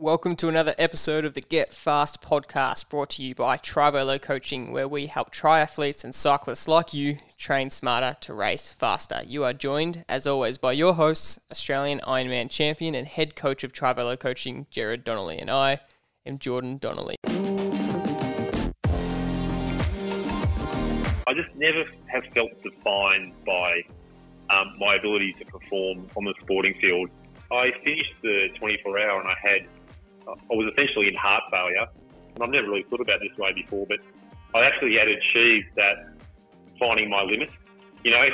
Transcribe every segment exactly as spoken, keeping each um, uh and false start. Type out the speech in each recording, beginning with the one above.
Welcome to another episode of the Get Fast Podcast, brought to you by Tribolo Coaching, where we help triathletes and cyclists like you train smarter to race faster. You are joined, as always, by your hosts, Australian Ironman champion and head coach of Tribolo Coaching, Jared Donnelly, and I am Jordan Donnelly. I just never have felt defined by um, my ability to perform on the sporting field. I finished the twenty-four hour and I had I was essentially in heart failure, and I've never really thought about it this way before, but I actually had achieved that, finding my limit, you know.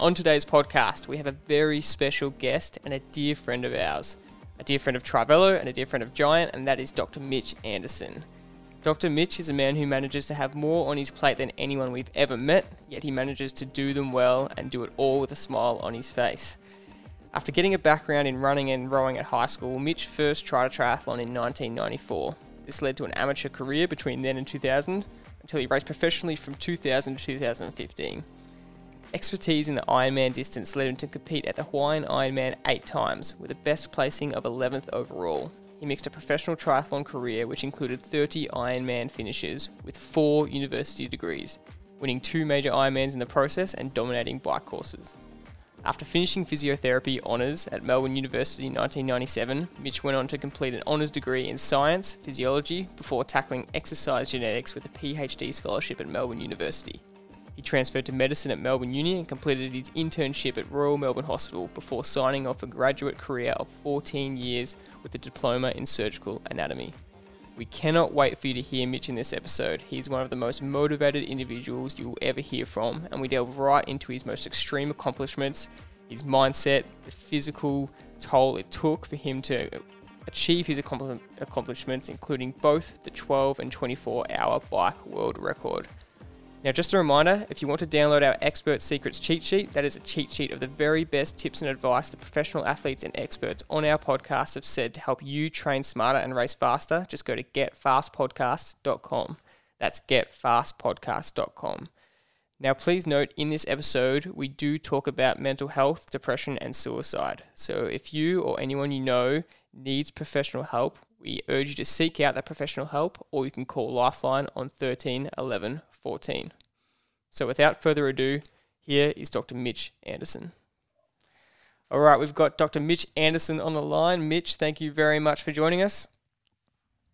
On today's podcast, we have a very special guest and a dear friend of ours, a dear friend of Trivello and a dear friend of Giant, and that is Doctor Mitch Anderson. Doctor Mitch is a man who manages to have more on his plate than anyone we've ever met, yet he manages to do them well and do it all with a smile on his face. After getting a background in running and rowing at high school, Mitch first tried a triathlon in nineteen ninety-four. This led to an amateur career between then and two thousand, until he raced professionally from two thousand to two thousand fifteen. Expertise in the Ironman distance led him to compete at the Hawaiian Ironman eight times, with a best placing of eleventh overall. He mixed a professional triathlon career which included thirty Ironman finishes, with four university degrees, winning two major Ironmans in the process and dominating bike courses. After finishing physiotherapy honours at Melbourne University in nineteen ninety-seven, Mitch went on to complete an honours degree in science, physiology, before tackling exercise genetics with a PhD scholarship at Melbourne University. He transferred to medicine at Melbourne Uni and completed his internship at Royal Melbourne Hospital before signing off a graduate career of fourteen years with a diploma in surgical anatomy. We cannot wait for you to hear Mitch in this episode. He's one of the most motivated individuals you will ever hear from, and we delve right into his most extreme accomplishments, his mindset, the physical toll it took for him to achieve his accomplishments, including both the twelve and twenty-four hour bike world record. Now, just a reminder, if you want to download our Expert Secrets cheat sheet, that is a cheat sheet of the very best tips and advice the professional athletes and experts on our podcast have said to help you train smarter and race faster, just go to get fast podcast dot com. That's get fast podcast dot com. Now, please note, in this episode, we do talk about mental health, depression, and suicide. So if you or anyone you know needs professional help, we urge you to seek out that professional help, or you can call Lifeline on thirteen eleven fourteen. So without further ado, here is Doctor Mitch Anderson. All right, we've got Doctor Mitch Anderson on the line. Mitch, thank you very much for joining us.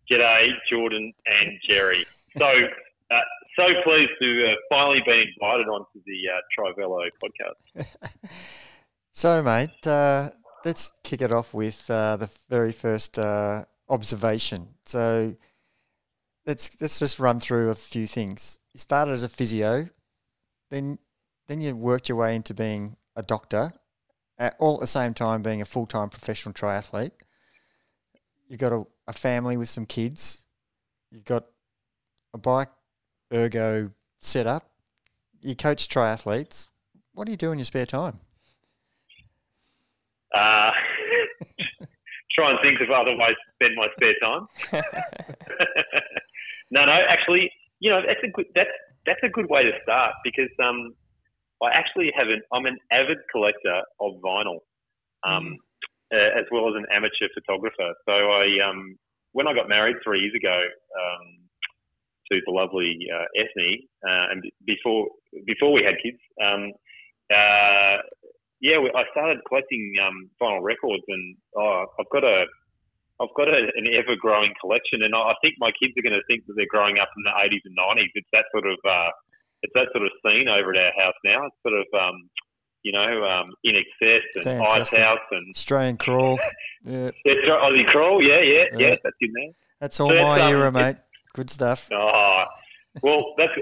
G'day, Jordan and Jerry. So uh, so pleased to uh, finally be invited onto the uh, Trivello podcast. So, mate, uh, let's kick it off with uh, the very first uh, observation. So let's let's just run through a few things. You started as a physio, then then you worked your way into being a doctor, at, all at the same time being a full-time professional triathlete. You've got a, a family with some kids. You've got a bike ergo set up. You coach triathletes. What do you do in your spare time? Uh, try and think of other ways to spend my spare time. No, no, actually... You know, that's a good that's that's a good way to start, because um, I actually have an I'm an avid collector of vinyl, um, mm. uh, as well as an amateur photographer. So I um, when I got married three years ago um, to the lovely uh, Ethnie, uh, and before before we had kids, um, uh, yeah, we, I started collecting um, vinyl records, and oh, I've got a. I've got a, an ever-growing collection, and I think my kids are going to think that they're growing up in the eighties and nineties. It's that sort of, uh, it's that sort of scene over at our house now. It's sort of, um, you know, um, In Excess and Fantastic. Ice House and Australian Crawl. Yeah, Aussie Crawl. Yeah, yeah, yeah, yeah. That's good, man. That's all so my that's, um, era, mate. Good stuff. Oh, well, that's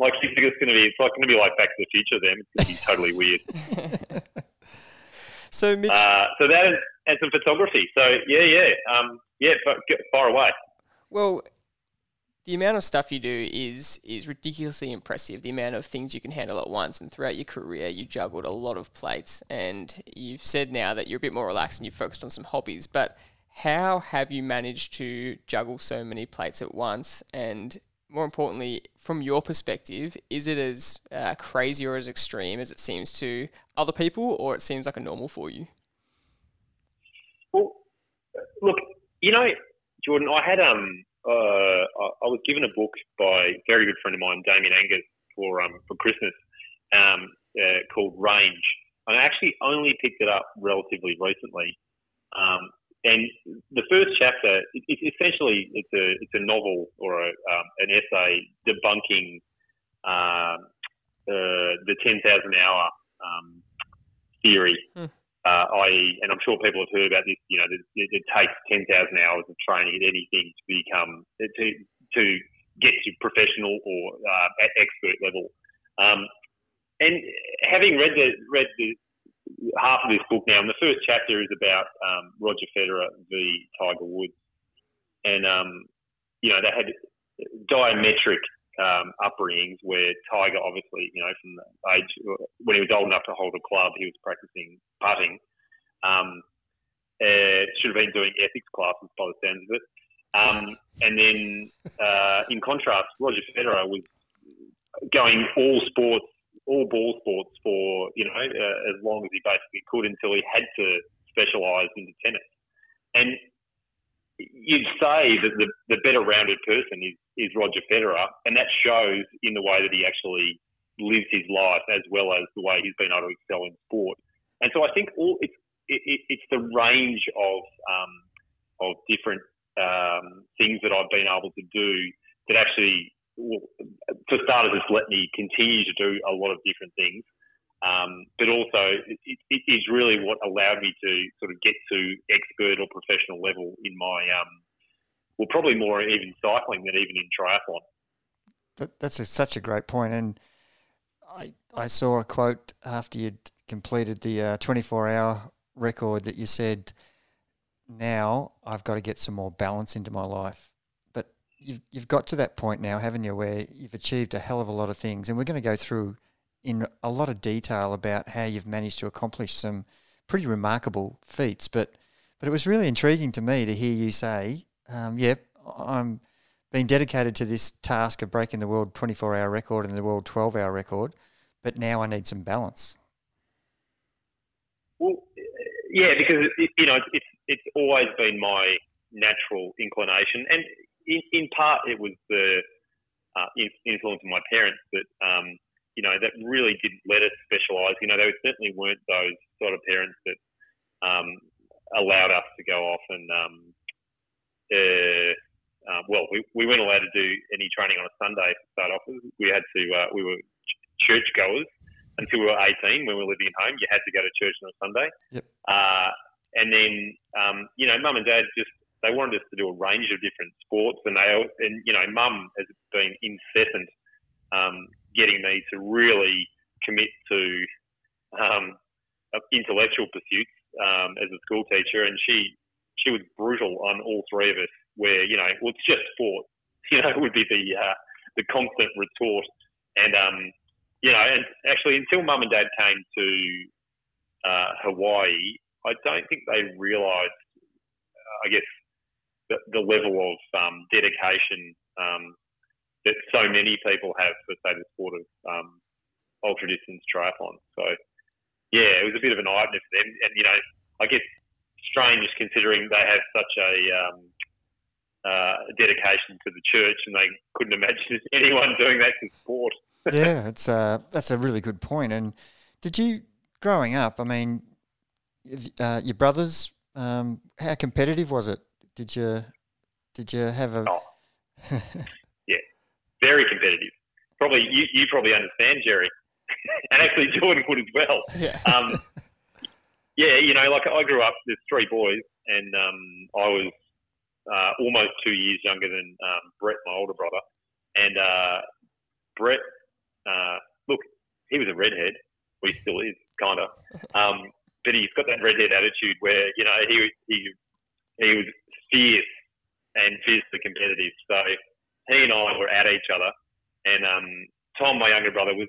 like it's going to be. It's like going to be like Back to the Future. Then it's going to be totally weird. So, Mitch, uh, so that is, and some photography. So yeah, yeah, um, yeah, far away. Well, the amount of stuff you do is is ridiculously impressive. The amount of things you can handle at once, and throughout your career, you juggled a lot of plates. And you've said now that you're a bit more relaxed and you've focused on some hobbies. But how have you managed to juggle so many plates at once? And more importantly, from your perspective, is it as uh, crazy or as extreme as it seems to other people, or it seems like a normal for you? Well, look, you know, Jordan, I had um, uh, I was given a book by a very good friend of mine, Damien Angus, for um for Christmas, um, uh, called Range, and I actually only picked it up relatively recently. Um, and the first chapter, it, it, essentially, it's a it's a novel or a, um, an essay debunking uh, uh, the ten thousand hour um, theory. Hmm. Uh, that is, and I'm sure people have heard about this. You know, it, it takes ten thousand hours of training at anything to become to to get to professional or uh, at expert level. Um, and having read the read the half of this book now, and the first chapter is about um, Roger Federer v Tiger Woods, and um, you know, they had diametric um, upbringings where Tiger, obviously, you know, from the age when he was old enough to hold a club, he was practicing putting, um, uh, should have been doing ethics classes by the sounds of it. Um, and then, uh, in contrast, Roger Federer was going all sports, all ball sports for, you know, uh, as long as he basically could until he had to specialise into tennis. And you'd say that the, the better rounded person is, is Roger Federer, and that shows in the way that he actually lives his life as well as the way he's been able to excel in sport. And so I think all it's it, it, it's the range of um, of different um, things that I've been able to do that actually, well, for starters, it's let me continue to do a lot of different things. Um, but also, it, it is really what allowed me to sort of get to expert or professional level in my, um, well, probably more even cycling than even in triathlon. That, that's a, such a great point. And I I saw a quote after you'd completed the uh, twenty-four hour record that you said, now I've got to get some more balance into my life. But you've, you've got to that point now, haven't you, where you've achieved a hell of a lot of things. And we're going to go through in a lot of detail about how you've managed to accomplish some pretty remarkable feats. But, but it was really intriguing to me to hear you say, um, yep, yeah, I'm being dedicated to this task of breaking the world twenty-four hour record and the world twelve hour record, but now I need some balance. Well, yeah, because, it, you know, it's it's always been my natural inclination. And in, in part, it was the uh, influence of my parents that, um, you know, that really didn't let us specialise. You know, they certainly weren't those sort of parents that um, allowed us to go off and, um, uh, uh, well, we, we weren't allowed to do any training on a Sunday to start off with. We had to, uh, we were ch- churchgoers. Until we were eighteen, when we were living at home, you had to go to church on a Sunday. Yep. Uh, and then, um, you know, Mum and Dad just, they wanted us to do a range of different sports. And, they, and you know, Mum has been incessant um, getting me to really commit to um, intellectual pursuits um, as a school teacher. And she she was brutal on all three of us where, you know, well, it's just sport, you know, would be the, uh, the constant retort. And, um you know, and actually, until Mum and Dad came to uh, Hawaii, I don't think they realised, uh, I guess, the, the level of um, dedication um, that so many people have for, say, the sport of um, ultra-distance triathlon. So, yeah, it was a bit of an eye-opener for them. And, you know, I guess strange considering they have such a um, uh, dedication to the church and they couldn't imagine anyone doing that to sport. Yeah, it's uh that's a really good point. And did you, growing up, I mean, uh, your brothers, um, how competitive was it? Did you did you have a? Oh. Yeah, very competitive. Probably you, you probably understand, Jerry, and actually Jordan would as well. Yeah. Um, yeah, you know, like I grew up. There's three boys, and um, I was uh, almost two years younger than um, Brett, my older brother, and uh, Brett. Uh, look, he was a redhead. Well, he still is, kind of. Um, but he's got that redhead attitude where, you know, he he he was fierce and fiercely competitive. So he and I were at each other. And um, Tom, my younger brother, was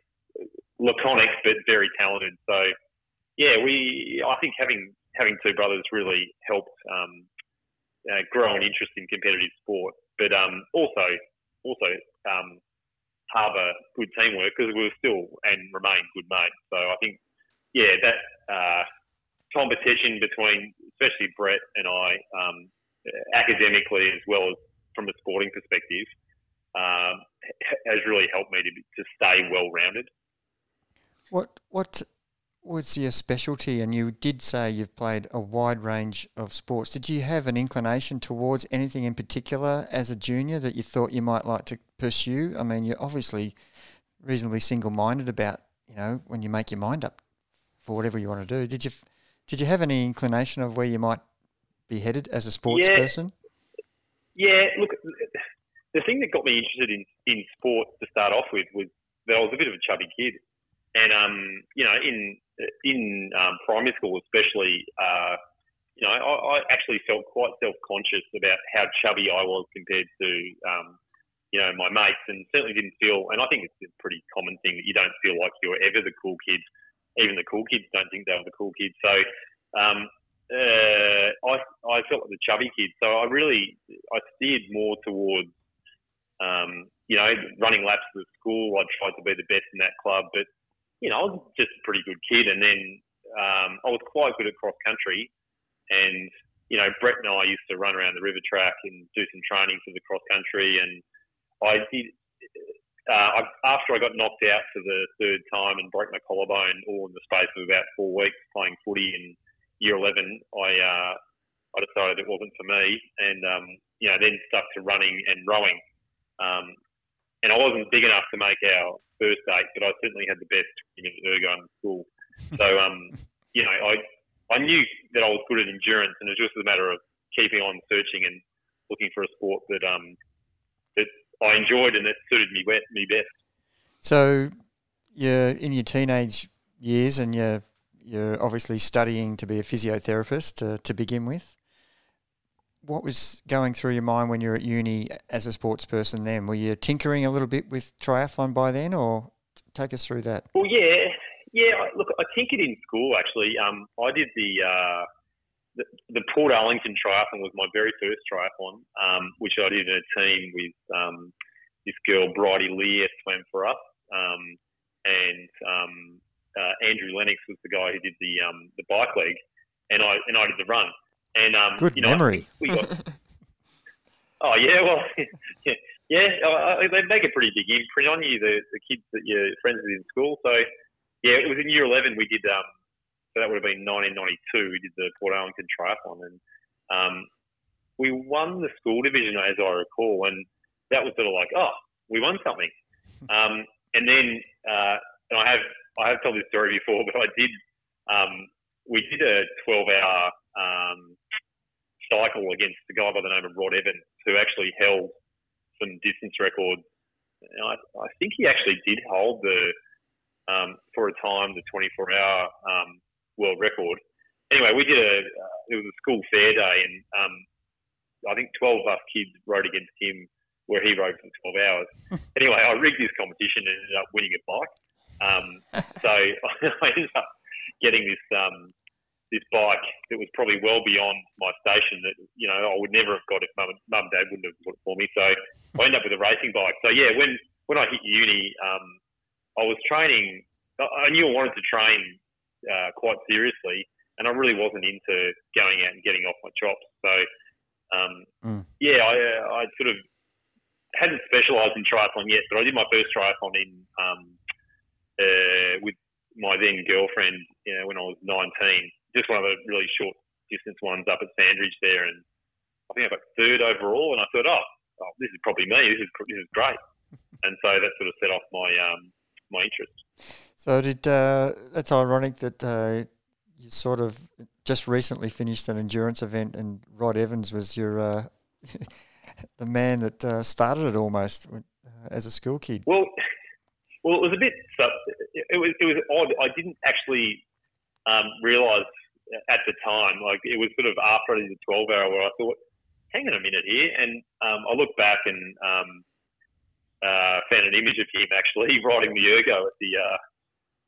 laconic but very talented. So yeah, we I think having having two brothers really helped um, uh, grow an interest in competitive sport. But um, also also. Um, harbour good teamwork because we were still and remain good mates. So I think, yeah, that uh, competition between especially Brett and I um, academically as well as from a sporting perspective, um, has really helped me to, to stay well-rounded. What what was your specialty? And you did say you've played a wide range of sports. Did you have an inclination towards anything in particular as a junior that you thought you might like to pursue? I mean, you're obviously reasonably single-minded about, you know, when you make your mind up for whatever you want to do. Did you did you have any inclination of where you might be headed as a sports yeah. person? Yeah, look, the thing that got me interested in, in sports to start off with was that I was a bit of a chubby kid. And, um, you know, in in um, primary school especially, uh, you know, I, I actually felt quite self-conscious about how chubby I was compared to, um, you know, my mates, and certainly didn't feel, and I think it's a pretty common thing that you don't feel like you're ever the cool kid. Even the cool kids don't think they were the cool kids. So um, uh, I I felt like the chubby kid. So I really, I steered more towards, um, you know, running laps at school. I tried to be the best in that club, but you know, I was just a pretty good kid, and then um, I was quite good at cross country. And you know, Brett and I used to run around the river track and do some training for the cross country. And I did uh, I, after I got knocked out for the third time and broke my collarbone, all in the space of about four weeks playing footy in year eleven. I uh, I decided it wasn't for me, and um, you know, then stuck to running and rowing. Um, And I wasn't big enough to make our first eight, but I certainly had the best twenty minute ergo in school. So, um, you know, I I knew that I was good at endurance, and it was just a matter of keeping on searching and looking for a sport that um that I enjoyed and that suited me me best. So, you're in your teenage years, and you're you're obviously studying to be a physiotherapist to, to begin with. What was going through your mind when you were at uni as a sports person then? Were you tinkering a little bit with triathlon by then, or take us through that? Well, yeah. Yeah, I, look, I tinkered in school, actually. Um, I did the, uh, the the Port Arlington triathlon was my very first triathlon, um, which I did in a team with um, this girl, Bridie Lear, swam for us. Um, and um, uh, Andrew Lennox was the guy who did the um, the bike leg, and I and I did the run. And, um, Good you know, memory. We got, oh, yeah, well, yeah, yeah I, I, they make a pretty big imprint on you, the, the kids that you're friends with in school. So, yeah, it was in year eleven we did, um, so that would have been nineteen ninety-two, we did the Port Arlington Triathlon. And um, we won the school division, as I recall, and that was sort of like, oh, we won something. um, and then, uh, and I have I have told this story before, but I did, um, we did a twelve hour um cycle against a guy by the name of Rod Evans, who actually held some distance records. And I, I think he actually did hold the, um, for a time, the twenty-four hour um, world record. Anyway, we did a, uh, it was a school fair day, and um, I think twelve of us kids rode against him, where he rode for twelve hours. Anyway, I rigged this competition and ended up winning a bike. Um, so I ended up getting this... Um, this bike that was probably well beyond my station that, you know, I would never have got if mum and dad wouldn't have bought it for me. So I ended up with a racing bike. So, yeah, when, when I hit uni, um, I was training. I knew I wanted to train uh, quite seriously, and I really wasn't into going out and getting off my chops. So, um, mm. yeah, I, I sort of hadn't specialised in triathlon yet, but I did my first triathlon in um, uh, with my then girlfriend, you know, when I was nineteen. Just one of the really short distance ones up at Sandridge there, and I think I got third overall. And I thought, oh, oh this is probably me. This is this is great. And so that sort of set off my um, my interest. So did uh, that's ironic that uh, you sort of just recently finished an endurance event, and Rod Evans was your uh, the man that uh, started it almost uh, as a school kid. Well, well, it was a bit. It was it was odd. I didn't actually um, realise at the time, like it was sort of after I did the twelve hour where I thought, hang on a minute here. And um, I looked back and um, uh, found an image of him actually riding the ergo at the uh,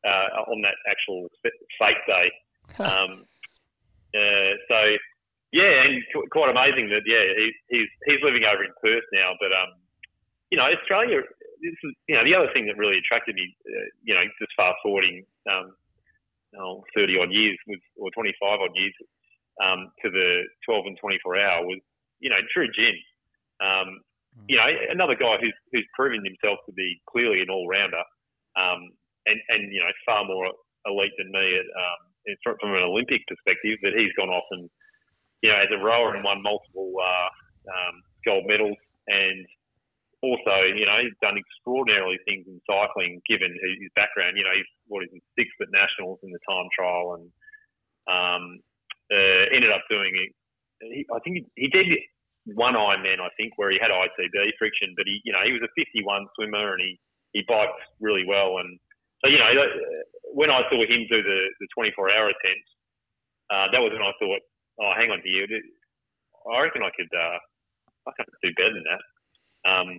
uh, on that actual fake day. um, uh, so, yeah, and quite amazing that, yeah, he, he's he's living over in Perth now. But, um, you know, Australia, this is, you know, the other thing that really attracted me, uh, you know, just fast forwarding, um, thirty odd years was, or twenty-five odd years um, to the twelve and twenty-four hour was you know, true gym. Um, you know, another guy who's who's proven himself to be clearly an all-rounder, um, and, and, you know, far more elite than me at, um, from an Olympic perspective, but he's gone off and, you know, as a rower and won multiple uh, um, gold medals, and also, you know, he's done extraordinarily things in cycling, given his background. You know, he's what is sixth at nationals in the time trial, and um, uh, ended up doing it. He, I think he, he did one Ironman, I think, where he had I T B friction, but he, you know, he was a fifty-one swimmer, and he, he bikes really well. And so, you know, when I saw him do the, the twenty-four hour attempt, uh, that was when I thought, oh, hang on to you. I reckon I could, uh, I can do better than that. Um,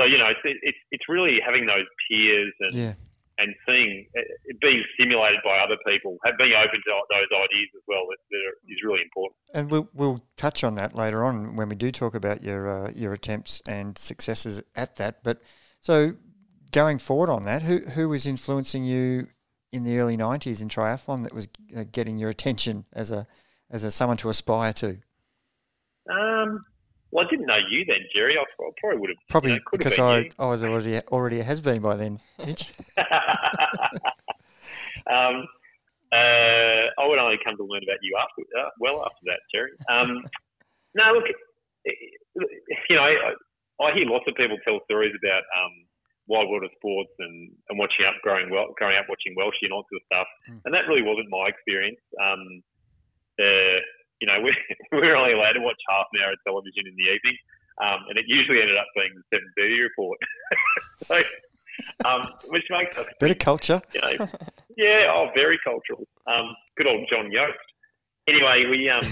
so, you know, it's, it's, it's really having those peers and, yeah. and seeing, being stimulated by other people, being open to those ideas as well, that, that are, is really important. And we'll, we'll touch on that later on when we do talk about your uh, your attempts and successes at that. But so going forward on that, who who was influencing you in the early nineties in triathlon that was getting your attention as a as a, someone to aspire to? Um. Well, I didn't know you then, Jerry. I probably would have. Probably you know, could because have been I, I was already already a has been by then. um, uh, I would only come to learn about you after, uh, well after that, Jerry. Um, no, look, you know, I, I hear lots of people tell stories about um, Wide World of Sports and, and watching up, growing well, growing up watching Welshie and all sorts of stuff, mm. and that really wasn't my experience. Um, uh, You know, we, we were only allowed to watch half an hour of television in the evening, um, and it usually ended up being the seven thirty report. so, um, which makes a bit of culture. You know, yeah, oh, very cultural. Um, good old John Yost. Anyway, we. Um,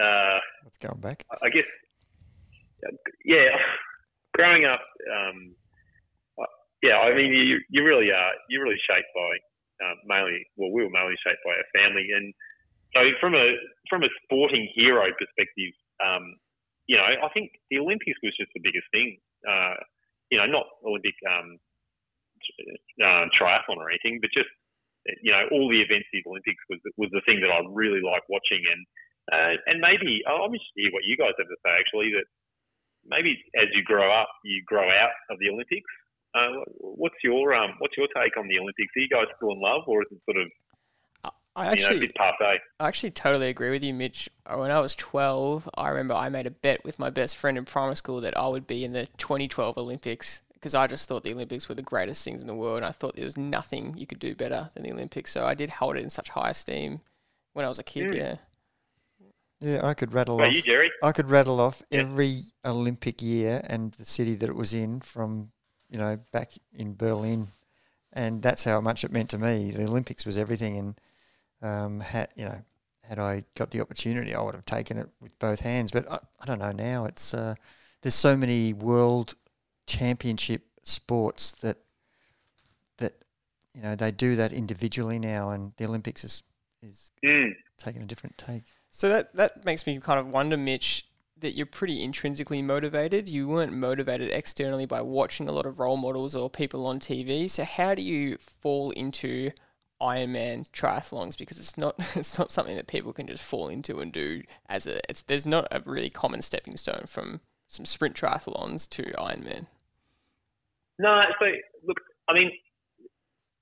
uh, Let's go back. I guess. Yeah, growing up. Um, yeah, I mean, you you really are you really shaped by uh, mainly. Well, we were mainly shaped by our family and. So from a from a sporting hero perspective, um, you know, I think the Olympics was just the biggest thing. Uh, you know, not Olympic um, uh, triathlon or anything, but just, you know, all the events of the Olympics was was the thing that I really liked watching. And uh, and maybe I'm interested to hear what you guys have to say. Actually, that maybe as you grow up, you grow out of the Olympics. Uh, what's your um, what's your take on the Olympics? Are you guys still in love, or is it sort of I actually, you know, I actually totally agree with you, Mitch. When I was twelve, I remember I made a bet with my best friend in primary school that I would be in the twenty twelve Olympics because I just thought the Olympics were the greatest things in the world, and I thought there was nothing you could do better than the Olympics. So I did hold it in such high esteem when I was a kid, mm. yeah. Yeah, I could rattle Are off. You, Jerry? I could rattle off yeah. every Olympic year and the city that it was in from, you know, back in Berlin, and that's how much it meant to me. The Olympics was everything, and Um, had you know, had I got the opportunity, I would have taken it with both hands. But I, I don't know now. It's uh, there's so many world championship sports that that you know they do that individually now, and the Olympics is is mm. taking a different take. So that that makes me kind of wonder, Mitch, that you're pretty intrinsically motivated. You weren't motivated externally by watching a lot of role models or people on T V. So how do you fall into Ironman triathlons, because it's not it's not something that people can just fall into and do as a it's there's not a really common stepping stone from some sprint triathlons to Ironman. No, so look, I mean,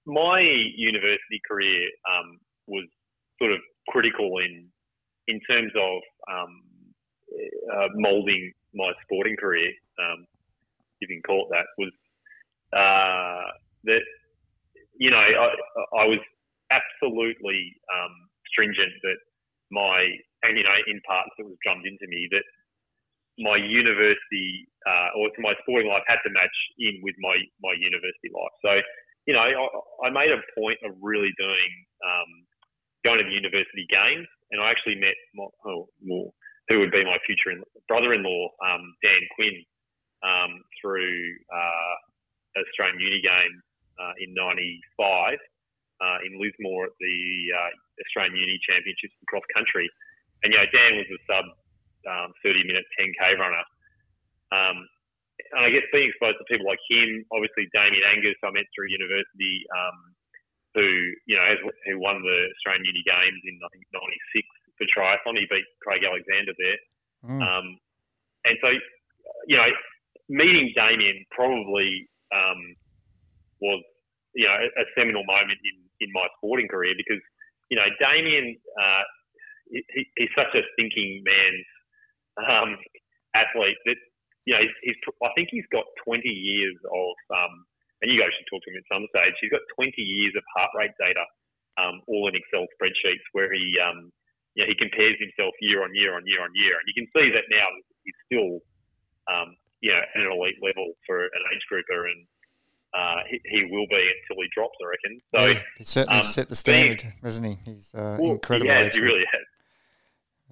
my university career um, was sort of critical in in terms of um, uh, moulding my sporting career, um, if you can call it that, was uh, that. You know, I, I was absolutely um, stringent that my, and you know, in parts it was drummed into me that my university uh, or my sporting life had to match in with my, my university life. So, you know, I, I made a point of really doing, um, going to the university games, and I actually met my, oh, who would be my future in, brother-in-law, um, Dan Quinn, um, through uh, Australian Uni Games. Uh, in ninety-five uh, in Lismore at the uh, Australian Uni Championships in cross country, and you know Dan was a sub um, thirty minute ten K runner, um, and I guess being exposed to people like him, obviously Damien Angus I met through university, um, who you know has, who won the Australian Uni Games in I think ninety-six for triathlon. He beat Craig Alexander there, Mm. Um, and so, you know, meeting Damien probably um, was, you know, a, a seminal moment in, in my sporting career because, you know, Damien, uh, he, he's such a thinking man's um, athlete that, you know, he's, he's, I think he's got twenty years of, um, and you guys should talk to him at some stage, he's got twenty years of heart rate data, um, all in Excel spreadsheets where he, um, you know, he compares himself year on year on year on year. And you can see that now he's still, um, you know, at an elite level for an age grouper, and uh, he, he will be until he drops, I reckon. So yeah, he certainly um, set the standard, being, hasn't he? He's uh, well, incredible. Yeah, he really has.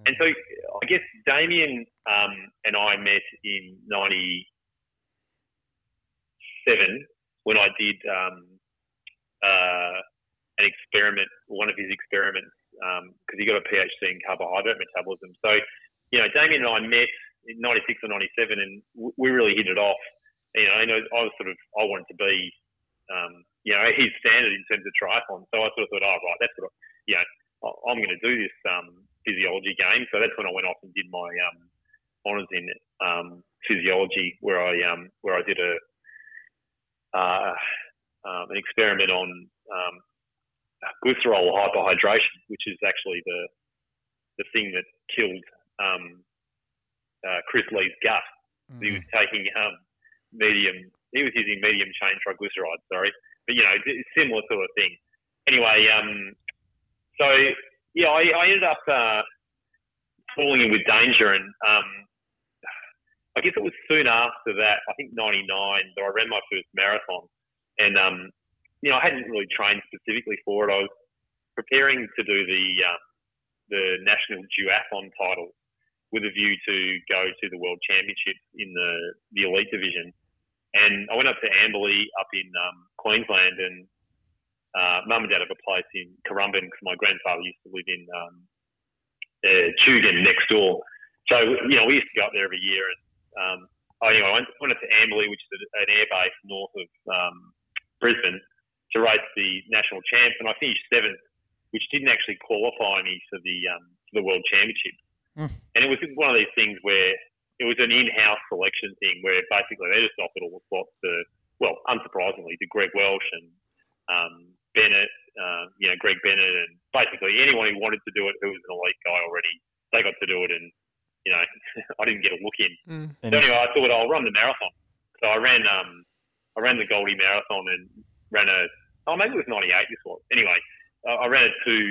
And so I guess Damien um, and I met in ninety-seven when I did um, uh, an experiment, one of his experiments, because um, he got a PhD in carbohydrate metabolism. So, you know, Damien and I met in ninety-six or ninety-seven and we really hit it off. You know, and I was sort of, I wanted to be, um, you know, his standard in terms of triathlon. So I sort of thought, oh, right, that's what, I, you know, I'm going to do this um, physiology game. So that's when I went off and did my um, honours in um, physiology, where I um, where I did a uh, um, an experiment on um, glycerol hyperhydration, which is actually the the thing that killed um, uh, Chris Lee's gut. Mm-hmm. He was taking um, medium. He was using medium chain triglycerides. Sorry, but you know, it's a similar sort of thing. Anyway, um, so. Yeah, I, I ended up uh, falling in with danger, and um, I guess it was soon after that, I think ninety-nine, that I ran my first marathon. And, um, you know, I hadn't really trained specifically for it. I was preparing to do the uh, the National Duathlon title with a view to go to the World Championships in the, the elite division. And I went up to Amberley up in um, Queensland, and Uh, Mum and Dad have a place in Currumbin because my grandfather used to live in um, uh, Tugan next door. So, you know, we used to go up there every year. And um, I, you know, I went up to Amberley, which is an airbase north of um, Brisbane, to race the national champs. And I finished seventh, which didn't actually qualify me for the um, for the World Championship. Mm. And it was one of these things where it was an in-house selection thing where basically they just offered all the spots to, well, unsurprisingly, to Greg Welsh and um, Bennett, uh, you know, Greg Bennett, and basically anyone who wanted to do it who was an elite guy already, they got to do it, and, you know, I didn't get a look in. Mm. So anyway, I thought, I'll run the marathon. So I ran um, I ran the Goldie Marathon and ran a, oh, maybe it was ninety-eight this was. Anyway, I ran a two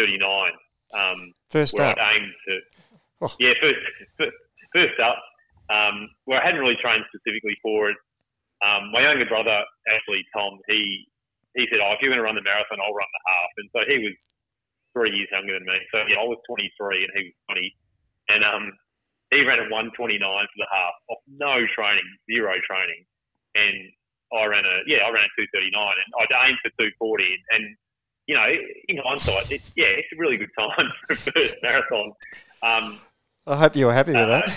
thirty-nine. Um, first where up. I aimed to, oh. Yeah, first, first up, um, where I hadn't really trained specifically for it. Um, my younger brother, actually, Tom, he... He said, oh, if you're going to run the marathon, I'll run the half. And so he was three years younger than me. So, yeah, I was twenty-three and he was twenty. And um, he ran a one twenty-nine for the half off no training, zero training. And I ran a, yeah, I ran a two thirty-nine and I'd aimed for two forty. And, you know, in hindsight, it, yeah, it's a really good time for a first marathon. Um, I hope you were happy with uh, that.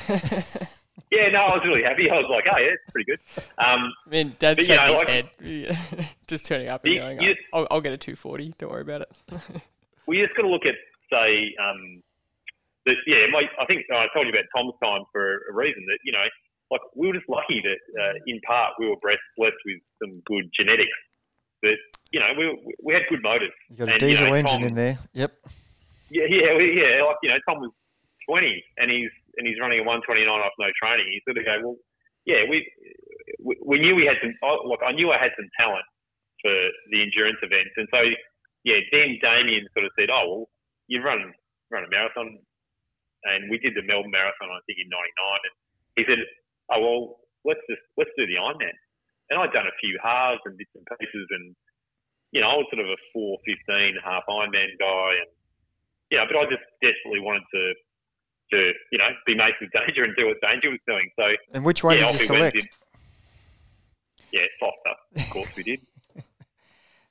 Yeah, no, I was really happy. I was like, oh, yeah, it's pretty good. Um, I mean, Dad's shaking his like, head, just turning up and you, going, you, I'll, I'll get a two forty, don't worry about it. Well, you just got to look at, say, um, the, yeah, my, I think oh, I told you about Tom's time for a reason that, you know, like we were just lucky that uh, in part we were blessed with some good genetics. That, you know, we we had good motors. You got a and, diesel you know, engine Tom, in there, yep. Yeah, yeah, yeah. Like, you know, Tom was twenty and he's, and he's running a one twenty-nine off no training. You sort of go, well, yeah, we we, we knew we had some. Oh, look, I knew I had some talent for the endurance events, and so yeah. Then Damien sort of said, "Oh, well, you run run a marathon," and we did the Melbourne Marathon, I think, in ninety-nine. And he said, "Oh, well, let's just let's do the Ironman." And I'd done a few halves and bits and pieces, and you know, I was sort of a four fifteen half Ironman guy, and yeah, you know, but I just desperately wanted to. to, you know, be mates with danger and do what danger was doing. So, and which one yeah, did you select? Did. Yeah, Foster. Of course we did.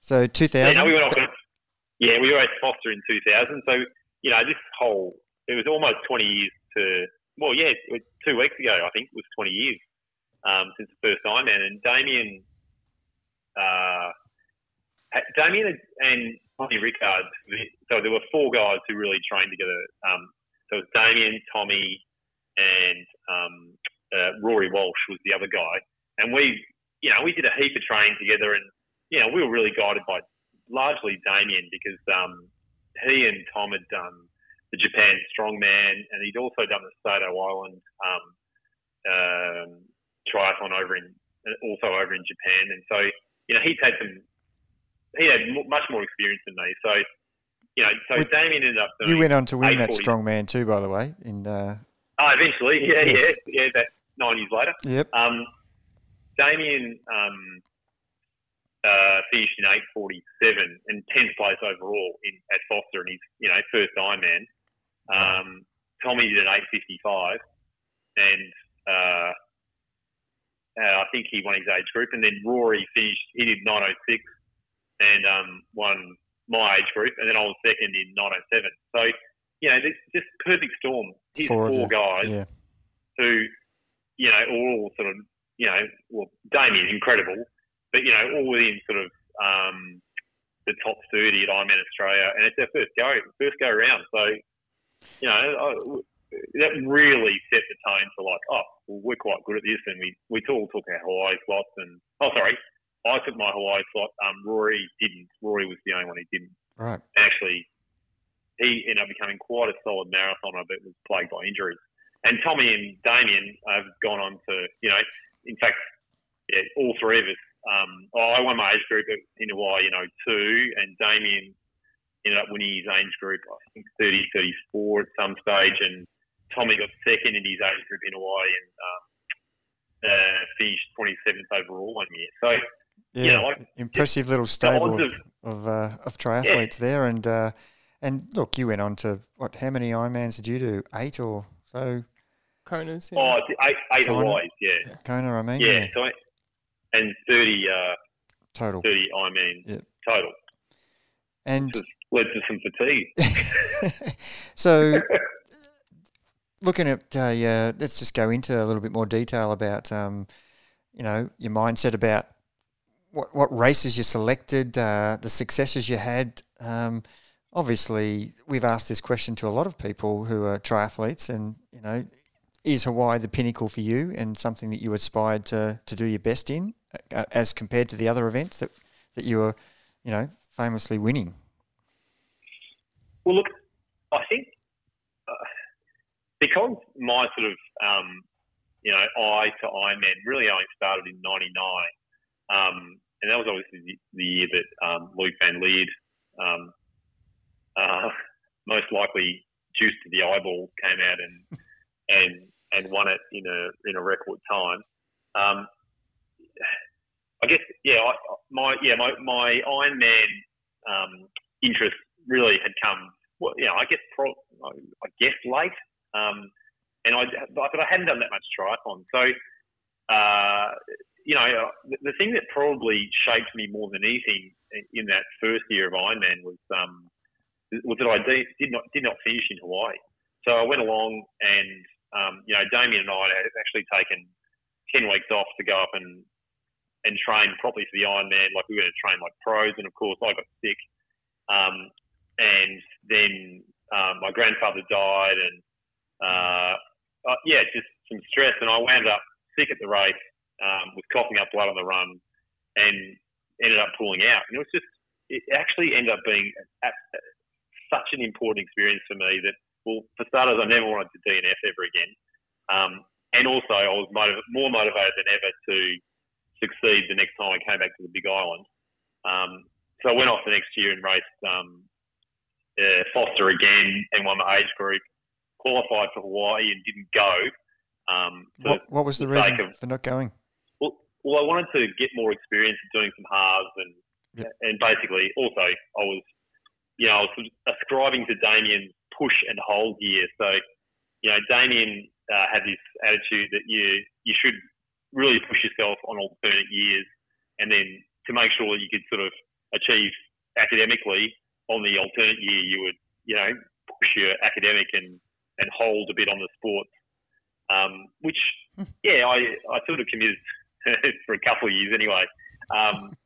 So two thousand? Yeah, no, we went off with, yeah, we were at Foster in two thousand. So, you know, this whole, it was almost twenty years to, well, yeah, two weeks ago, I think, it was twenty years um, since the first Ironman. And Damien, uh, Damien and Tommy Rickard, so there were four guys who really trained together. Um, So it was Damien, Tommy, and um, uh, Rory Walsh was the other guy. And we, you know, we did a heap of training together, and, you know, we were really guided by largely Damien, because um, he and Tom had done the Japan Strongman, and he'd also done the Sato Island um, um, triathlon over in, also over in Japan. And so, you know, he'd had some, he had m- much more experience than me. So, you know, so With, Damien ended up doing. You went on to win that Strongman too, by the way. In uh... oh, eventually, yeah, yes. yeah, yeah. That nine years later. Yep. Um, Damien um, uh, finished in eight forty-seven and tenth place overall in at Foster, in his, you know, first Ironman. Um, Tommy did an eight fifty-five, and uh, uh, I think he won his age group. And then Rory finished; he did nine oh six, and um, won my age group, and then I was second in nine oh seven. So, you know, this, this perfect storm. Here's four, four guys yeah. who, you know, all sort of, you know, well, Damien's incredible, but, you know, all within sort of um, the top thirty at Ironman Australia, and it's their first go, first go round. So, you know, I, that really set the tone for like, oh, well, we're quite good at this, and we, we all took our Hawaii slots, and, oh, sorry, I took my Hawaii slot. Um, Rory didn't. Rory was the only one who didn't. Right. Actually, he ended up becoming quite a solid marathoner, but was plagued by injuries. And Tommy and Damien have gone on to, you know, in fact, yeah, all three of us. Um, I won my age group in Hawaii in oh two, and Damien ended up winning his age group, I think, thirty, thirty-four at some stage. And Tommy got second in his age group in Hawaii and um, uh, finished twenty-seventh overall one year. So, yeah, you know, like, impressive little stable of of, uh, of triathletes yeah. there, and uh, and look, you went on to what? How many Ironmans did you do? Eight or so? Kona's. Yeah. Oh, eight, eight Hawaii's, yeah. Kona, I mean. Yeah, yeah. So, and thirty uh, total. Thirty Ironman yep. total. And just led to some fatigue. So, looking at, uh, yeah, let's just go into a little bit more detail about, um, you know, your mindset about. What, what races you selected, uh, the successes you had. Um, obviously, we've asked this question to a lot of people who are triathletes, and, you know, is Hawaii the pinnacle for you and something that you aspired to, to do your best in uh, as compared to the other events that, that you were, you know, famously winning? Well, look, I think uh, because my sort of, um, you know, eye to Ironman really only started in ninety-nine, um, and that was obviously the, the year that um, Luke Van Leerd, um, uh, most likely juiced to the eyeball, came out and and and won it in a in a record time. Um, I guess yeah, I, my yeah my my Ironman um, interest really had come well, you know, I guess pro, I guess late, um, and I but I hadn't done that much triathlon, so. Uh, You know, the thing that probably shaped me more than anything in that first year of Ironman was um, was that I did not did not finish in Hawaii. So I went along, and um, you know, Damien and I had actually taken ten weeks off to go up and and train properly for the Ironman. Like, we were going to train like pros, and of course I got sick, um, and then um, my grandfather died, and uh, uh, yeah, just some stress, and I wound up sick at the race. Um, was coughing up blood on the run and ended up pulling out. And it was just, it actually ended up being a, a, such an important experience for me that, well, for starters, I never wanted to D N F ever again. Um, and also, I was motiv- more motivated than ever to succeed the next time I came back to the Big Island. Um, so I went off the next year and raced um, uh, Foster again and won my age group, qualified for Hawaii and didn't go. Um, what, what was the reason of, for not going? Well, I wanted to get more experience at doing some halves, and yep. and basically also I was, you know, I was ascribing to Damien's push and hold year. So, you know, Damien uh, had this attitude that you you should really push yourself on alternate years, and then to make sure that you could sort of achieve academically on the alternate year, you would, you know, push your academic and, and hold a bit on the sports, um, which yeah, I I sort of committed. For a couple of years anyway. Um,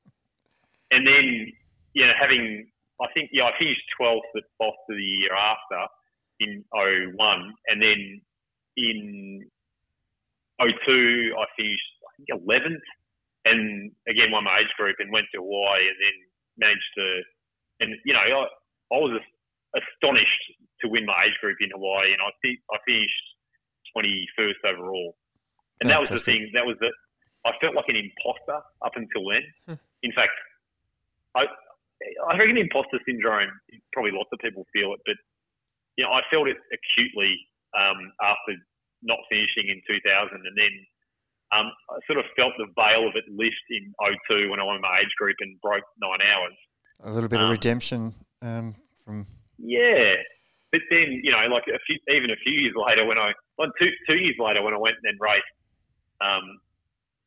and then, you know, having, I think, yeah, I finished twelfth at Foster the year after in oh one. And then, in oh two, I finished, I think, eleventh, and again won my age group and went to Hawaii and then managed to, and you know, I, I was astonished to win my age group in Hawaii, and I think I finished twenty-first overall. And that was the thing. That was the I felt like an imposter up until then. In fact, I I reckon imposter syndrome, probably lots of people feel it, but you know, I felt it acutely um, after not finishing in two thousand, and then um, I sort of felt the veil of it lift in oh two when I won my age group and broke nine hours. A little bit um, of redemption um, from yeah, but then you know, like a few, even a few years later when I well, two two years later when I went and then raced. Um,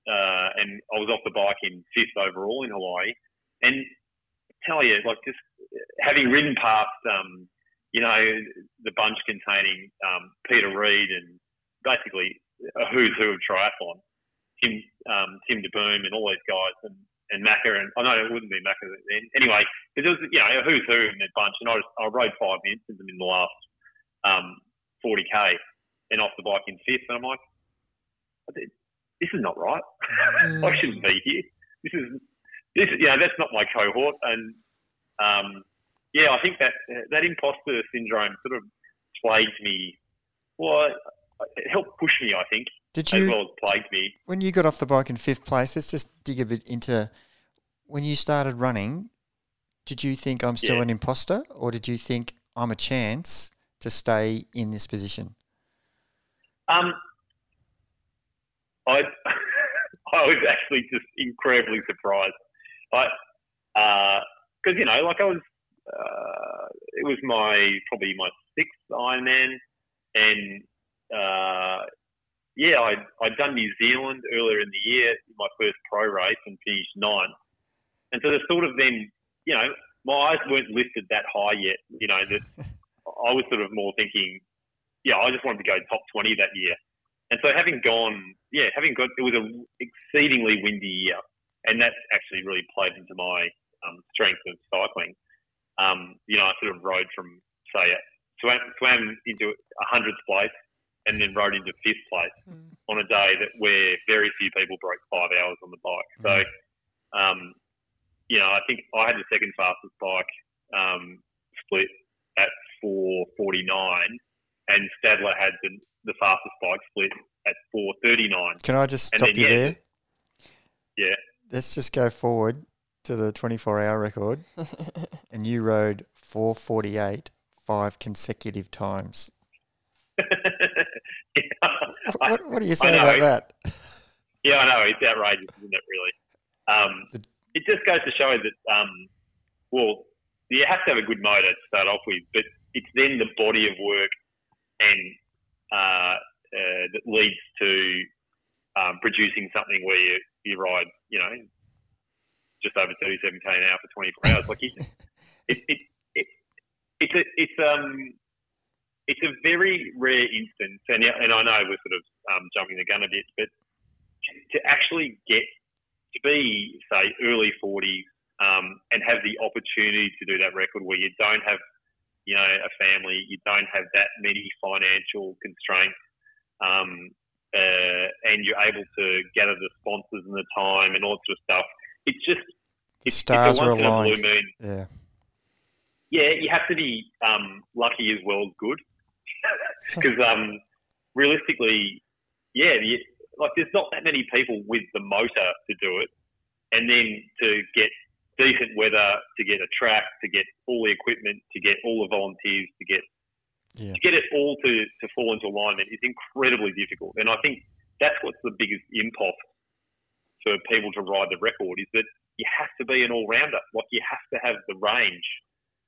uh, and I was off the bike in fifth overall in Hawaii, and I tell you, like, just having ridden past, um, you know, the bunch containing um, Peter Reid and basically a who's who of triathlon, Tim um, Tim DeBoom and all those guys, and and Macca, and I oh, know it wouldn't be Macca then. Anyway, it was, you know, a who's who in that bunch, and I just, I rode five minutes with them in the last um, forty k, and off the bike in fifth, and I'm like, this is not right. I shouldn't be here. This is, this, you know, that's not my cohort. And, um, yeah, I think that, that imposter syndrome sort of plagued me. Well, it helped push me, I think, Did you, as well as plagued me. When you got off the bike in fifth place, let's just dig a bit into when you started running, did you think I'm still yeah. an imposter, or did you think I'm a chance to stay in this position? Um, I I was actually just incredibly surprised. I because uh, you know, like I was, uh, it was my probably my sixth Ironman, and uh, yeah, I I'd done New Zealand earlier in the year, my first pro race, and finished ninth. And so the sort of then, you know, my eyes weren't lifted that high yet. You know, that I was sort of more thinking, yeah, I just wanted to go top twenty that year. And so having gone, yeah, having got, it was an exceedingly windy year, and that actually really played into my um, strength of cycling. Um, you know, I sort of rode from, say, swam, swam into hundredth place and then rode into fifth place mm. on a day that where very few people broke five hours on the bike. Mm. So, um, you know, I think I had the second fastest bike um, split at four forty-nine, and Stadler had the... the fastest bike split at four thirty-nine. Can I just and stop then, you yeah. there? Yeah. Let's just go forward to the twenty-four hour record. And you rode four forty-eight five consecutive times. yeah. what, what do you say about that? Yeah, I know. It's outrageous, isn't it, really? Um, the, it just goes to show that, um, well, you have to have a good motor to start off with, but it's then the body of work and Uh, uh, that leads to um, producing something where you, you ride, you know, just over thirty-seven k an hour for twenty-four hours. Like it, it, it, it, it's a, it's um, it's a very rare instance, and and I know we're sort of um, jumping the gun a bit, but to actually get to be say early forties um, and have the opportunity to do that record where you don't have, you know, a family, you don't have that many financial constraints, um, uh, and you're able to gather the sponsors and the time and all that sort of stuff. It's just it's, stars it's a once in a blue moon. Yeah, yeah, you have to be um, lucky as well as good, because um, realistically, yeah, the, like there's not that many people with the motor to do it, and then to get decent weather, to get a track, to get all the equipment, to get all the volunteers, to get yeah. to get it all to, to fall into alignment is incredibly difficult. And I think that's what's the biggest impulse for people to ride the record, is that you have to be an all-rounder. Like you have to have the range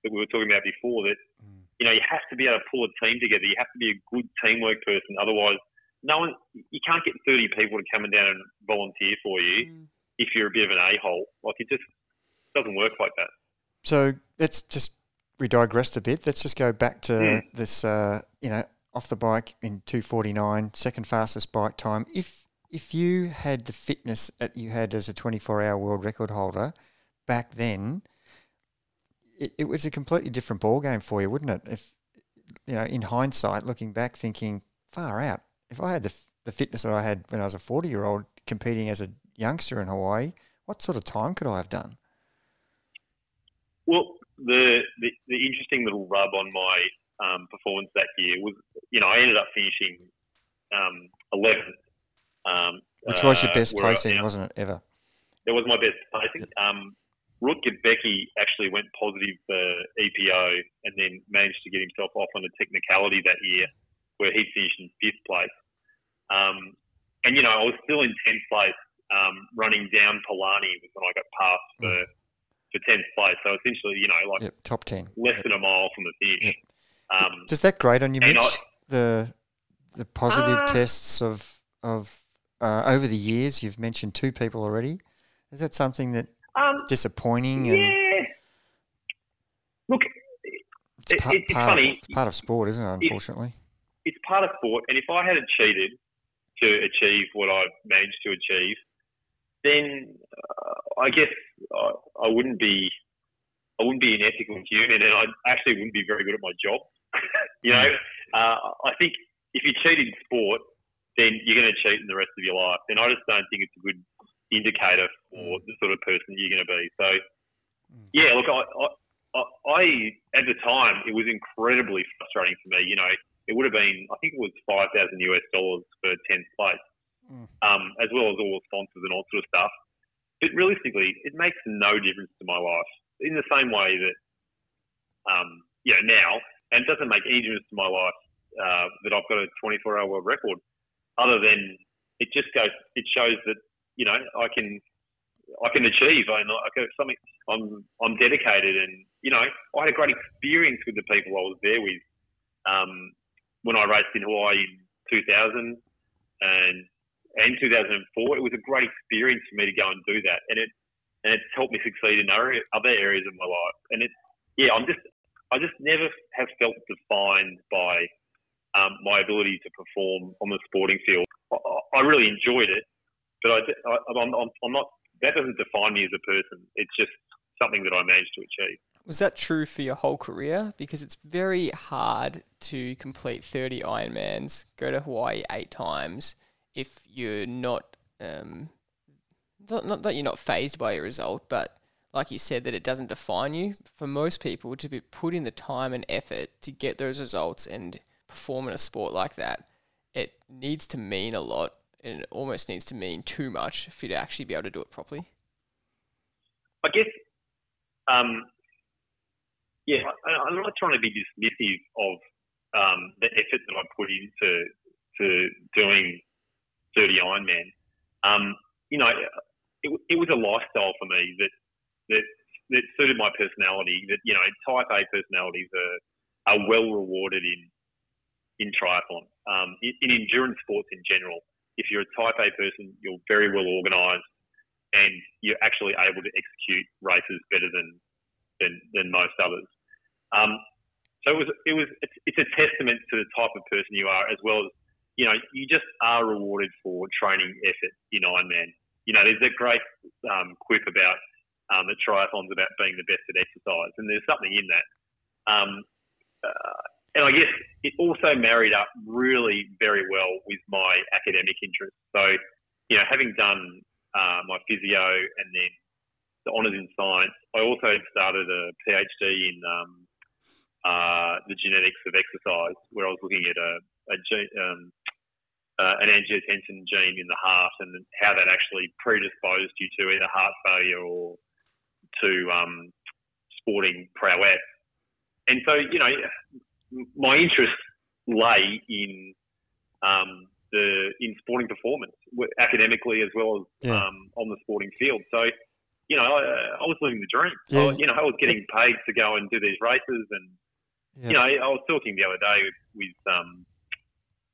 that we were talking about before, that mm. you know, you have to be able to pull a team together. You have to be a good teamwork person. Otherwise, no one you can't get thirty people to come down and volunteer for you mm. if you're a bit of an a-hole. Like it just doesn't work like that. So let's just we digressed a bit. Let's just go back to yeah. this. Uh, you know, off the bike in two forty-nine, second fastest bike time. If if you had the fitness that you had as a twenty-four hour world record holder back then, it, it was a completely different ball game for you, wouldn't it? If you know, in hindsight, looking back, thinking, far out, if I had the, the fitness that I had when I was a forty-year-old competing as a youngster in Hawaii, what sort of time could I have done? Well, the the, the interesting little rub on my um, performance that year was, you know, I ended up finishing um, eleventh. Um, Which was uh, your best placing, I, yeah, wasn't it, ever? It was my best placing. Um, Rutger Becky actually went positive for E P O and then managed to get himself off on a technicality that year where he finished in fifth place. Um, and, you know, I was still in tenth place. Um, running down Polani was when I got past for, mm. for tenth place. So essentially, you know, like yep, top ten, less yep. than a mile from the finish. Yep. Um, Does that grate on you, Mitch? I, the the positive uh, tests of of uh, over the years, you've mentioned two people already. Is that something that um, is disappointing? Yeah. And Look, it's, it, part, it's part funny. Of, it's part of sport, isn't it? Unfortunately, it's, it's part of sport. And if I had cheated to achieve what I managed to achieve, then uh, I guess I, I wouldn't be I wouldn't be an ethical human, and I actually wouldn't be very good at my job. you know, uh, I think if you cheat in sport, then you're going to cheat in the rest of your life. And I just don't think it's a good indicator for the sort of person you're going to be. So, yeah, look, I, I, I at the time it was incredibly frustrating for me. You know, it would have been I think it was five thousand US dollars for tenth place. Um, as well as all sponsors and all sort of stuff. But realistically, it makes no difference to my life in the same way that, um, you know, now, and it doesn't make any difference to my life uh, that I've got a twenty-four hour world record, other than it just goes, it shows that, you know, I can, I can achieve. I know, I can, something, I'm, I'm dedicated and, you know, I had a great experience with the people I was there with um, when I raced in Hawaii in two thousand and, and two thousand four, it was a great experience for me to go and do that, and it and it's helped me succeed in other areas of my life. And it's yeah, I'm just I just never have felt defined by um, my ability to perform on the sporting field. I, I really enjoyed it, but I, I I'm, I'm, I'm not that doesn't define me as a person. It's just something that I managed to achieve. Was that true for your whole career? Because it's very hard to complete thirty Ironmans, go to Hawaii eight times. If you're not, um, not, not that you're not fazed by your result, but like you said, that it doesn't define you. For most people to be put in the time and effort to get those results and perform in a sport like that, it needs to mean a lot, and it almost needs to mean too much for you to actually be able to do it properly. I guess, um, yeah, I, I'm not trying to be dismissive of um, the effort that I put into to doing thirty Ironman, um, you know, it, it was a lifestyle for me that, that that suited my personality. That you know, type A personalities are, are well rewarded in in triathlon, um, in, in endurance sports in general. If you're a type A person, you're very well organised, and you're actually able to execute races better than than, than most others. Um, so it was it was it's, it's a testament to the type of person you are, as well as you know, you just are rewarded for training effort in Ironman. You know, there's that great um, quip about um, the triathlon's about being the best at exercise, and there's something in that. Um, uh, and I guess it also married up really very well with my academic interests. So, you know, having done uh, my physio and then the honours in science, I also started a PhD in um, uh, the genetics of exercise, where I was looking at a A gene, um, uh, an angiotensin gene in the heart, and how that actually predisposed you to either heart failure or to um, sporting prowess. And so, you know, my interest lay in um, the in sporting performance, academically as well as yeah. um, on the sporting field. So, you know, I, I was living the dream. Yeah. I, you know, I was getting paid to go and do these races, and yeah. you know, I was talking the other day with. with um,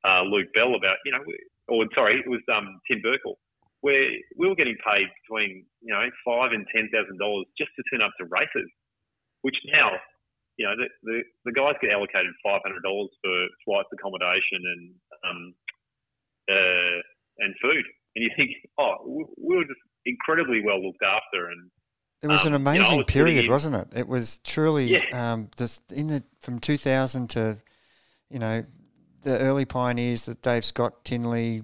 Uh, Luke Bell about, you know, or sorry, it was um, Tim Burkle, where we were getting paid between, you know, five and ten thousand dollars just to turn up to races, which now, you know, the the, the guys get allocated five hundred dollars for flights, accommodation, and um, uh, and food, and you think, oh, we, we were just incredibly well looked after, and it was um, an amazing you know, was period, wasn't it? It was truly yeah. um, this in the from two thousand to, you know. the early pioneers, that Dave Scott, Tinley,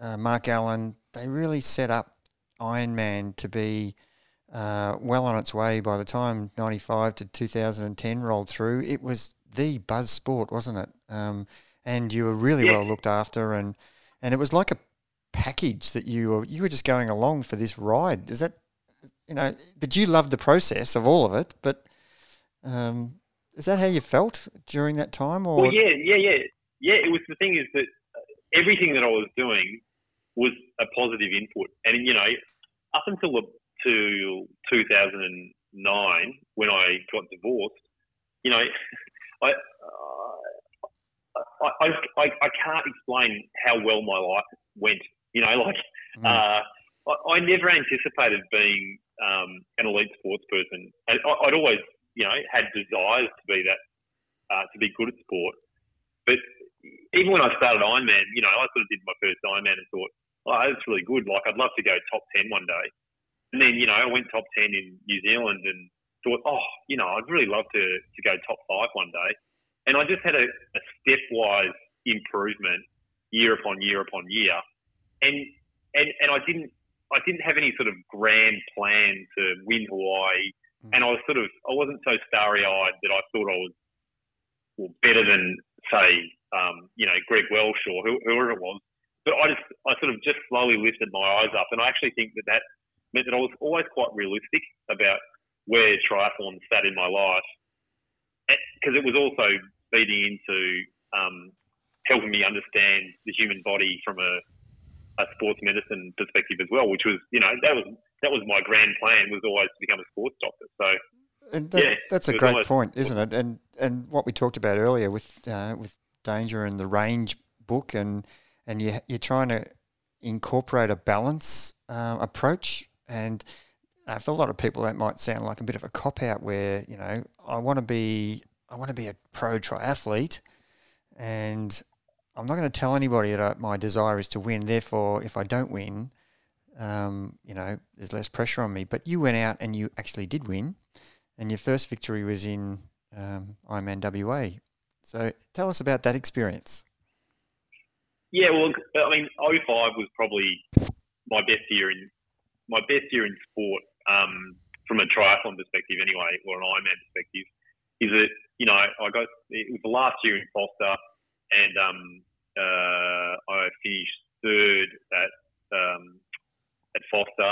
uh, Mark Allen, they really set up Ironman to be uh, well on its way. By the time ninety-five to two thousand ten rolled through, it was the buzz sport, wasn't it? Um, and you were really yeah. well looked after, and and it was like a package that you were, you were just going along for this ride. Is that, you know, but you loved the process of all of it, but um, is that how you felt during that time? Or well, yeah, yeah, yeah. Yeah, it was, the thing is that everything that I was doing was a positive input. And, you know, up until to two thousand nine, when I got divorced, you know, I, uh, I, I, I can't explain how well my life went. You know, like, mm. uh, I, I never anticipated being um, an elite sports person. And I, I'd always, you know, had desires to be that, uh, to be good at sport. But even when I started Ironman, you know, I sort of did my first Ironman and thought, oh, that's really good. Like, I'd love to go top ten one day. And then, you know, I went top ten in New Zealand and thought, oh, you know, I'd really love to, to go top five one day. And I just had a, a stepwise improvement year upon year upon year. And, and, and I didn't, I didn't have any sort of grand plan to win Hawaii. Mm. And I was sort of, I wasn't so starry eyed that I thought I was well, better than, say, um, you know, Greg Welsh or who, whoever it was. But I just, I sort of just slowly lifted my eyes up. And I actually think that that meant that I was always quite realistic about where triathlon sat in my life. Because it was also feeding into um, helping me understand the human body from a, a sports medicine perspective as well, which was, you know, that was, that was my grand plan, was always to become a sports doctor. So, and that, yeah, that's a great point, isn't it? And and what we talked about earlier with uh, with Danger and the Range book, and and you you're trying to incorporate a balance uh, approach. And uh, for a lot of people, that might sound like a bit of a cop out, where, you know, I want to be I want to be a pro triathlete, and I'm not going to tell anybody that I, my desire is to win. Therefore, if I don't win, um, you know, there's less pressure on me. But you went out and you actually did win. And your first victory was in um, Ironman W A. So tell us about that experience. Yeah, well, I mean, oh five was probably my best year in my best year in sport um, from a triathlon perspective, anyway, or an Ironman perspective. Is that, you know, I got, it was the last year in Foster, and um, uh, I finished third at um, at Foster.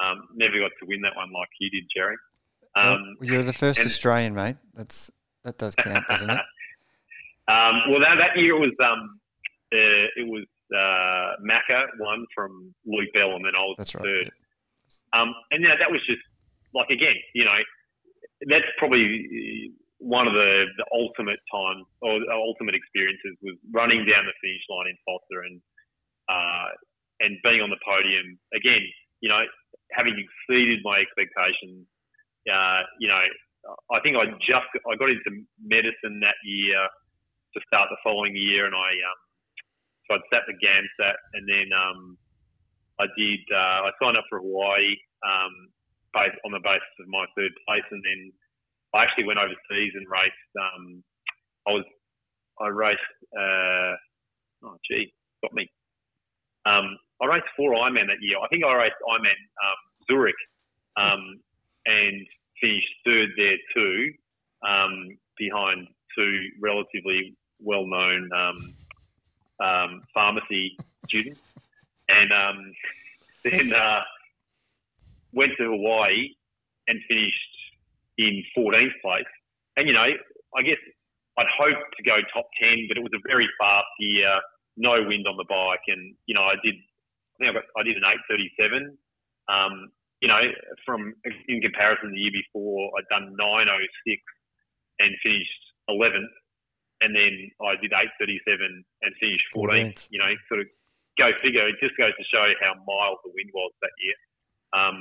Um, never got to win that one like you did, Jerry. Um, well, you're the first and, Australian, mate. That's that does count, doesn't it? um, well, that, that year it was um, uh, it was uh, Macca won from Luke Bell, and then I was that's third. Right, yeah. um, and yeah, you know, that was just like, again, you know, that's probably one of the, the ultimate time or ultimate experiences, was running down the finish line in Foster and uh, and being on the podium again. You know, having exceeded my expectations. Uh, you know, I think I just I got into medicine that year to start the following year, and I um, so I'd sat the GAMSAT, and then um, I did uh, I signed up for Hawaii um, based on the basis of my third place, and then I actually went overseas and raced. Um, I was I raced uh, oh gee got me um, I raced four Ironman that year. I think I raced Ironman um, Zurich. Um, and finished third there too, um, behind two relatively well-known um, um, pharmacy students. And um, then uh, went to Hawaii and finished in fourteenth place. And, you know, I guess I'd hoped to go top ten, but it was a very fast year, no wind on the bike. And, you know, I did I think I, got, I did an eight thirty-seven. Um, You know, from in comparison, the year before I'd done nine oh six and finished eleventh, and then I did eight thirty seven and finished fourteenth. You know, sort of go figure. It just goes to show how mild the wind was that year. Um,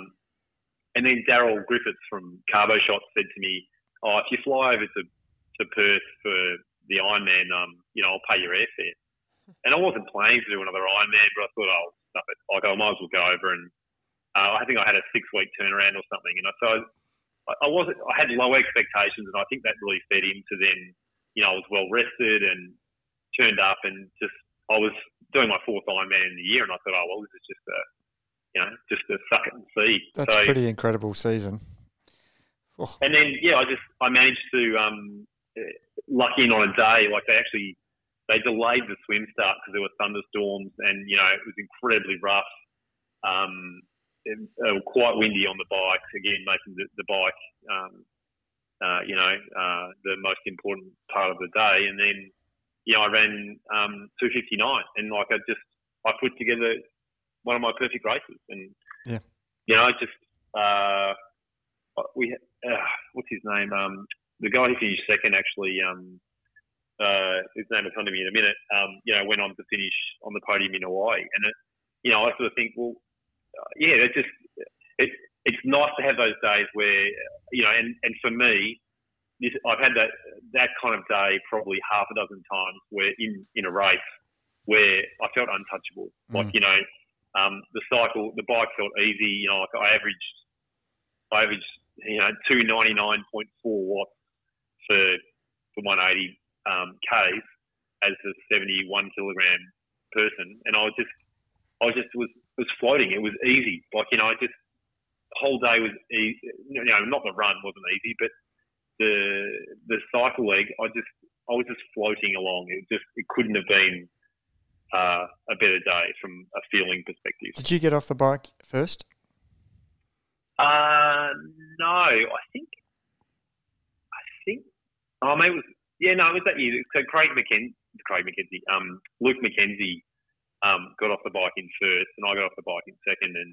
and then Daryl Griffiths from Carbo Shot said to me, "Oh, if you fly over to to Perth for the Ironman, um, you know, I'll pay your airfare." And I wasn't planning to do another Ironman, but I thought, "Oh, stuff it. Like, I might as well go over and." Uh, I think I had a six-week turnaround or something, and I, so I, I wasn't. I had low expectations, and I think that really fed into then. You know, I was well rested and turned up and just, I was doing my fourth Ironman in the year, and I thought, oh, well, this is just a, you know, just a suck it and see. That's so, a pretty incredible season. Oh. And then, yeah, I just, I managed to um, luck in on a day, like they actually, they delayed the swim start because there were thunderstorms and, you know, it was incredibly rough. Um, it, it was quite windy on the bikes, again, making the, the bike, um, uh, you know, uh, the most important part of the day. And then, you know, I ran um, two fifty-nine, and like I just, I put together one of my perfect races. And, yeah. you know, I just, uh, we uh, what's his name? Um, the guy who finished second, actually, um, uh, his name will come to me in a minute. Um, you know, went on to finish on the podium in Hawaii, and it, you know, I sort of think, well, uh, yeah, it's just it's it's nice to have those days where you know, and, and for me, this, I've had that that kind of day probably half a dozen times where in, in a race where I felt untouchable. Mm. Like you know, um, the cycle, the bike felt easy. You know, like I averaged, I averaged. You know, two ninety nine point four watts for for one eighty um, k's as a seventy one kilogram person, and I was just, I just was was floating. It was easy, like you know, I just the whole day was easy. You know, not the run wasn't easy, but the the cycle leg, I just, I was just floating along. It just, it couldn't have been uh, a better day from a feeling perspective. Did you get off the bike first? Uh, no, I think, I think, oh, mate, it was, yeah, no, it was that year. So Craig McKenzie, Craig McKenzie, um, Luke McKenzie, um, got off the bike in first, and I got off the bike in second, and,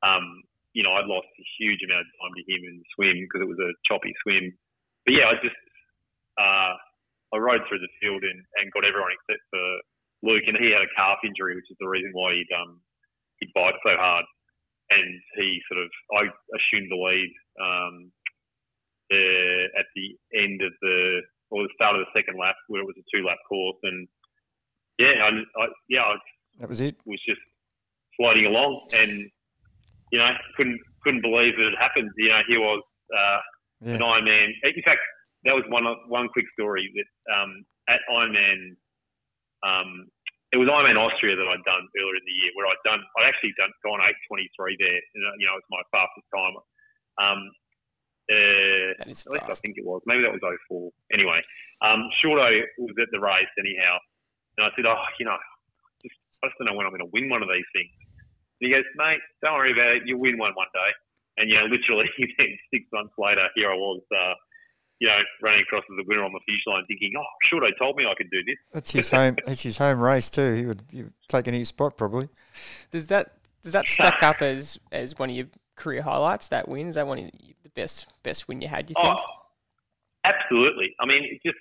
um, you know, I'd lost a huge amount of time to him in the swim because it was a choppy swim. But yeah, I just, uh, I rode through the field and, and got everyone except for Luke, and he had a calf injury, which is the reason why he'd, um, he'd bike so hard. And he sort of, I assumed the lead um, uh, at the end of the, or the start of the second lap, where it was a two-lap course. And yeah, I, I, yeah, I that was it. Was just floating along, and you know, couldn't couldn't believe that it happened. You know, here was uh, yeah. an Ironman. In fact, that was one one quick story that um, at Ironman. Um, It was Ironman Austria that I'd done earlier in the year, where I'd done, I'd actually done gone eight twenty-three there, and you know, it was my fastest time. Um, uh, that is fast. At least I think it was. Maybe that was oh four. Anyway, um, Shorto was at the race anyhow, and I said, oh, you know, just, I just don't know when I'm going to win one of these things. And he goes, mate, don't worry about it. You'll win one one day. And you know, literally six months later, here I was, uh, you know, running across as a winner on the finish line, thinking, "Oh, Shorto told me I could do this." That's his home. That's his home race too. He would, he would take any spot probably. Does that does that stack up as, as one of your career highlights? That win, is that one of the best best win you had? You think? Oh, absolutely. I mean, it just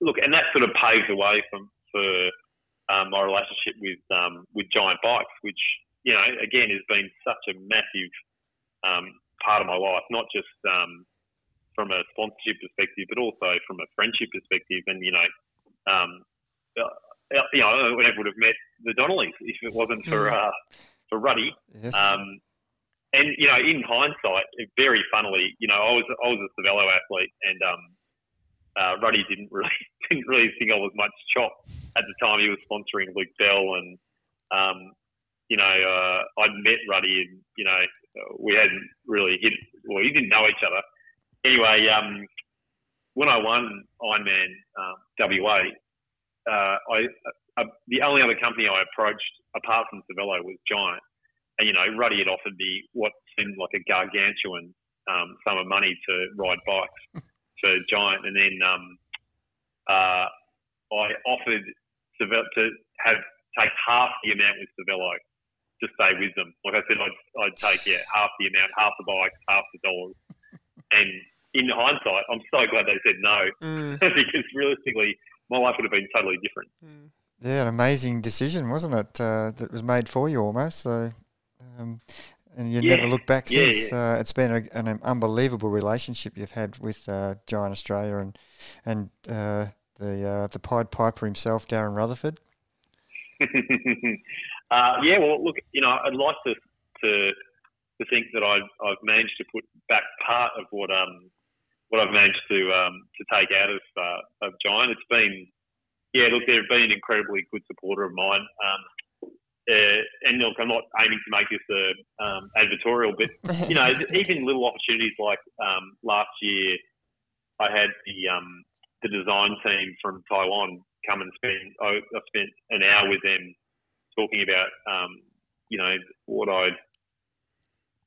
look, and that sort of paved the way from, for um, my relationship with um, with Giant Bikes, which you know, again, has been such a massive um, part of my life, not just. Um, from a sponsorship perspective, but also from a friendship perspective. And, you know, um, you know, I never would have met the Donnellys if it wasn't for, uh, for Ruddy. Yes. Um, and, you know, in hindsight, very funnily, you know, I was, I was a Cervelo athlete, and, um, uh, Ruddy didn't really, didn't really think I was much chop at the time. He was sponsoring Luke Bell, and, um, you know, uh, I'd met Ruddy, and, you know, we hadn't really hit, well, he didn't know each other. Anyway, um, when I won Ironman uh, W A, uh, I, uh, the only other company I approached apart from Cervelo was Giant. And, you know, Ruddy had offered me what seemed like a gargantuan um, sum of money to ride bikes for Giant. And then um, uh, I offered Cervelo to have take half the amount with Cervelo to stay with them. Like I said, I'd, I'd take, yeah, half the amount, half the bikes, half the dollars. And in hindsight, I'm so glad they said no, mm. because realistically, my life would have been totally different. Mm. Yeah, an amazing decision, wasn't it? Uh, that was made for you almost. So, um, and you yeah. never look back yeah, since. Yeah. Uh, it's been a, an unbelievable relationship you've had with uh, Giant Australia and and uh, the uh, the Pied Piper himself, Darren Rutherford. uh, yeah, well, look, you know, I'd like to. to to think that I've, I've managed to put back part of what um what I've managed to um, to take out of uh, of Giant. It's been yeah, look, they've been an incredibly good supporter of mine. Um, Uh, and look, I'm not aiming to make this a um, advertorial, but you know, even little opportunities like um, last year, I had the um, the design team from Taiwan come and spend. I, I spent an hour with them talking about um, you know what I'd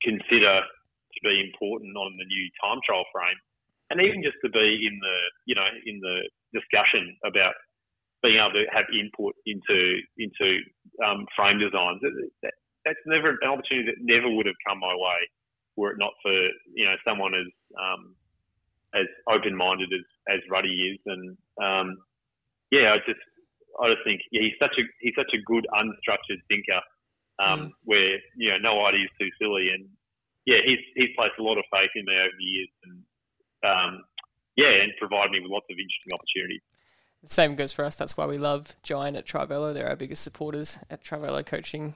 consider to be important on the new time trial frame, and even just to be in the you know in the discussion about being able to have input into into um, frame designs. That, that's never an opportunity that never would have come my way were it not for you know someone as um, as open minded as, as Ruddy is. And um, yeah, I just I just think yeah, he's such a he's such a good unstructured thinker um, mm. where you know no idea is too silly. And yeah, he's he's placed a lot of faith in me over the years, and um, yeah, and provided me with lots of interesting opportunities. Same goes for us. That's why we love Giant at Trivello. They're our biggest supporters at Trivello Coaching.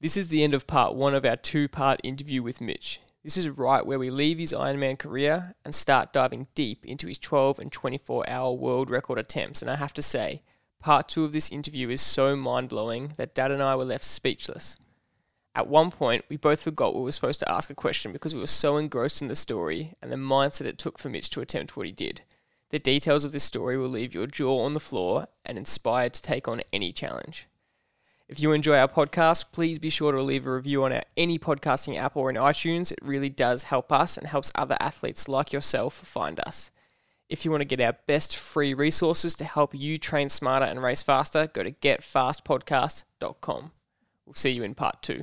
This is the end of part one of our two-part interview with Mitch. This is right where we leave his Ironman career and start diving deep into his twelve and twenty-four hour world record attempts. And I have to say, part two of this interview is so mind-blowing that Dad and I were left speechless. At one point, we both forgot we were supposed to ask a question because we were so engrossed in the story and the mindset it took for Mitch to attempt what he did. The details of this story will leave your jaw on the floor and inspired to take on any challenge. If you enjoy our podcast, please be sure to leave a review on our, any podcasting app or in iTunes. It really does help us and helps other athletes like yourself find us. If you want to get our best free resources to help you train smarter and race faster, go to get fast podcast dot com. We'll see you in part two.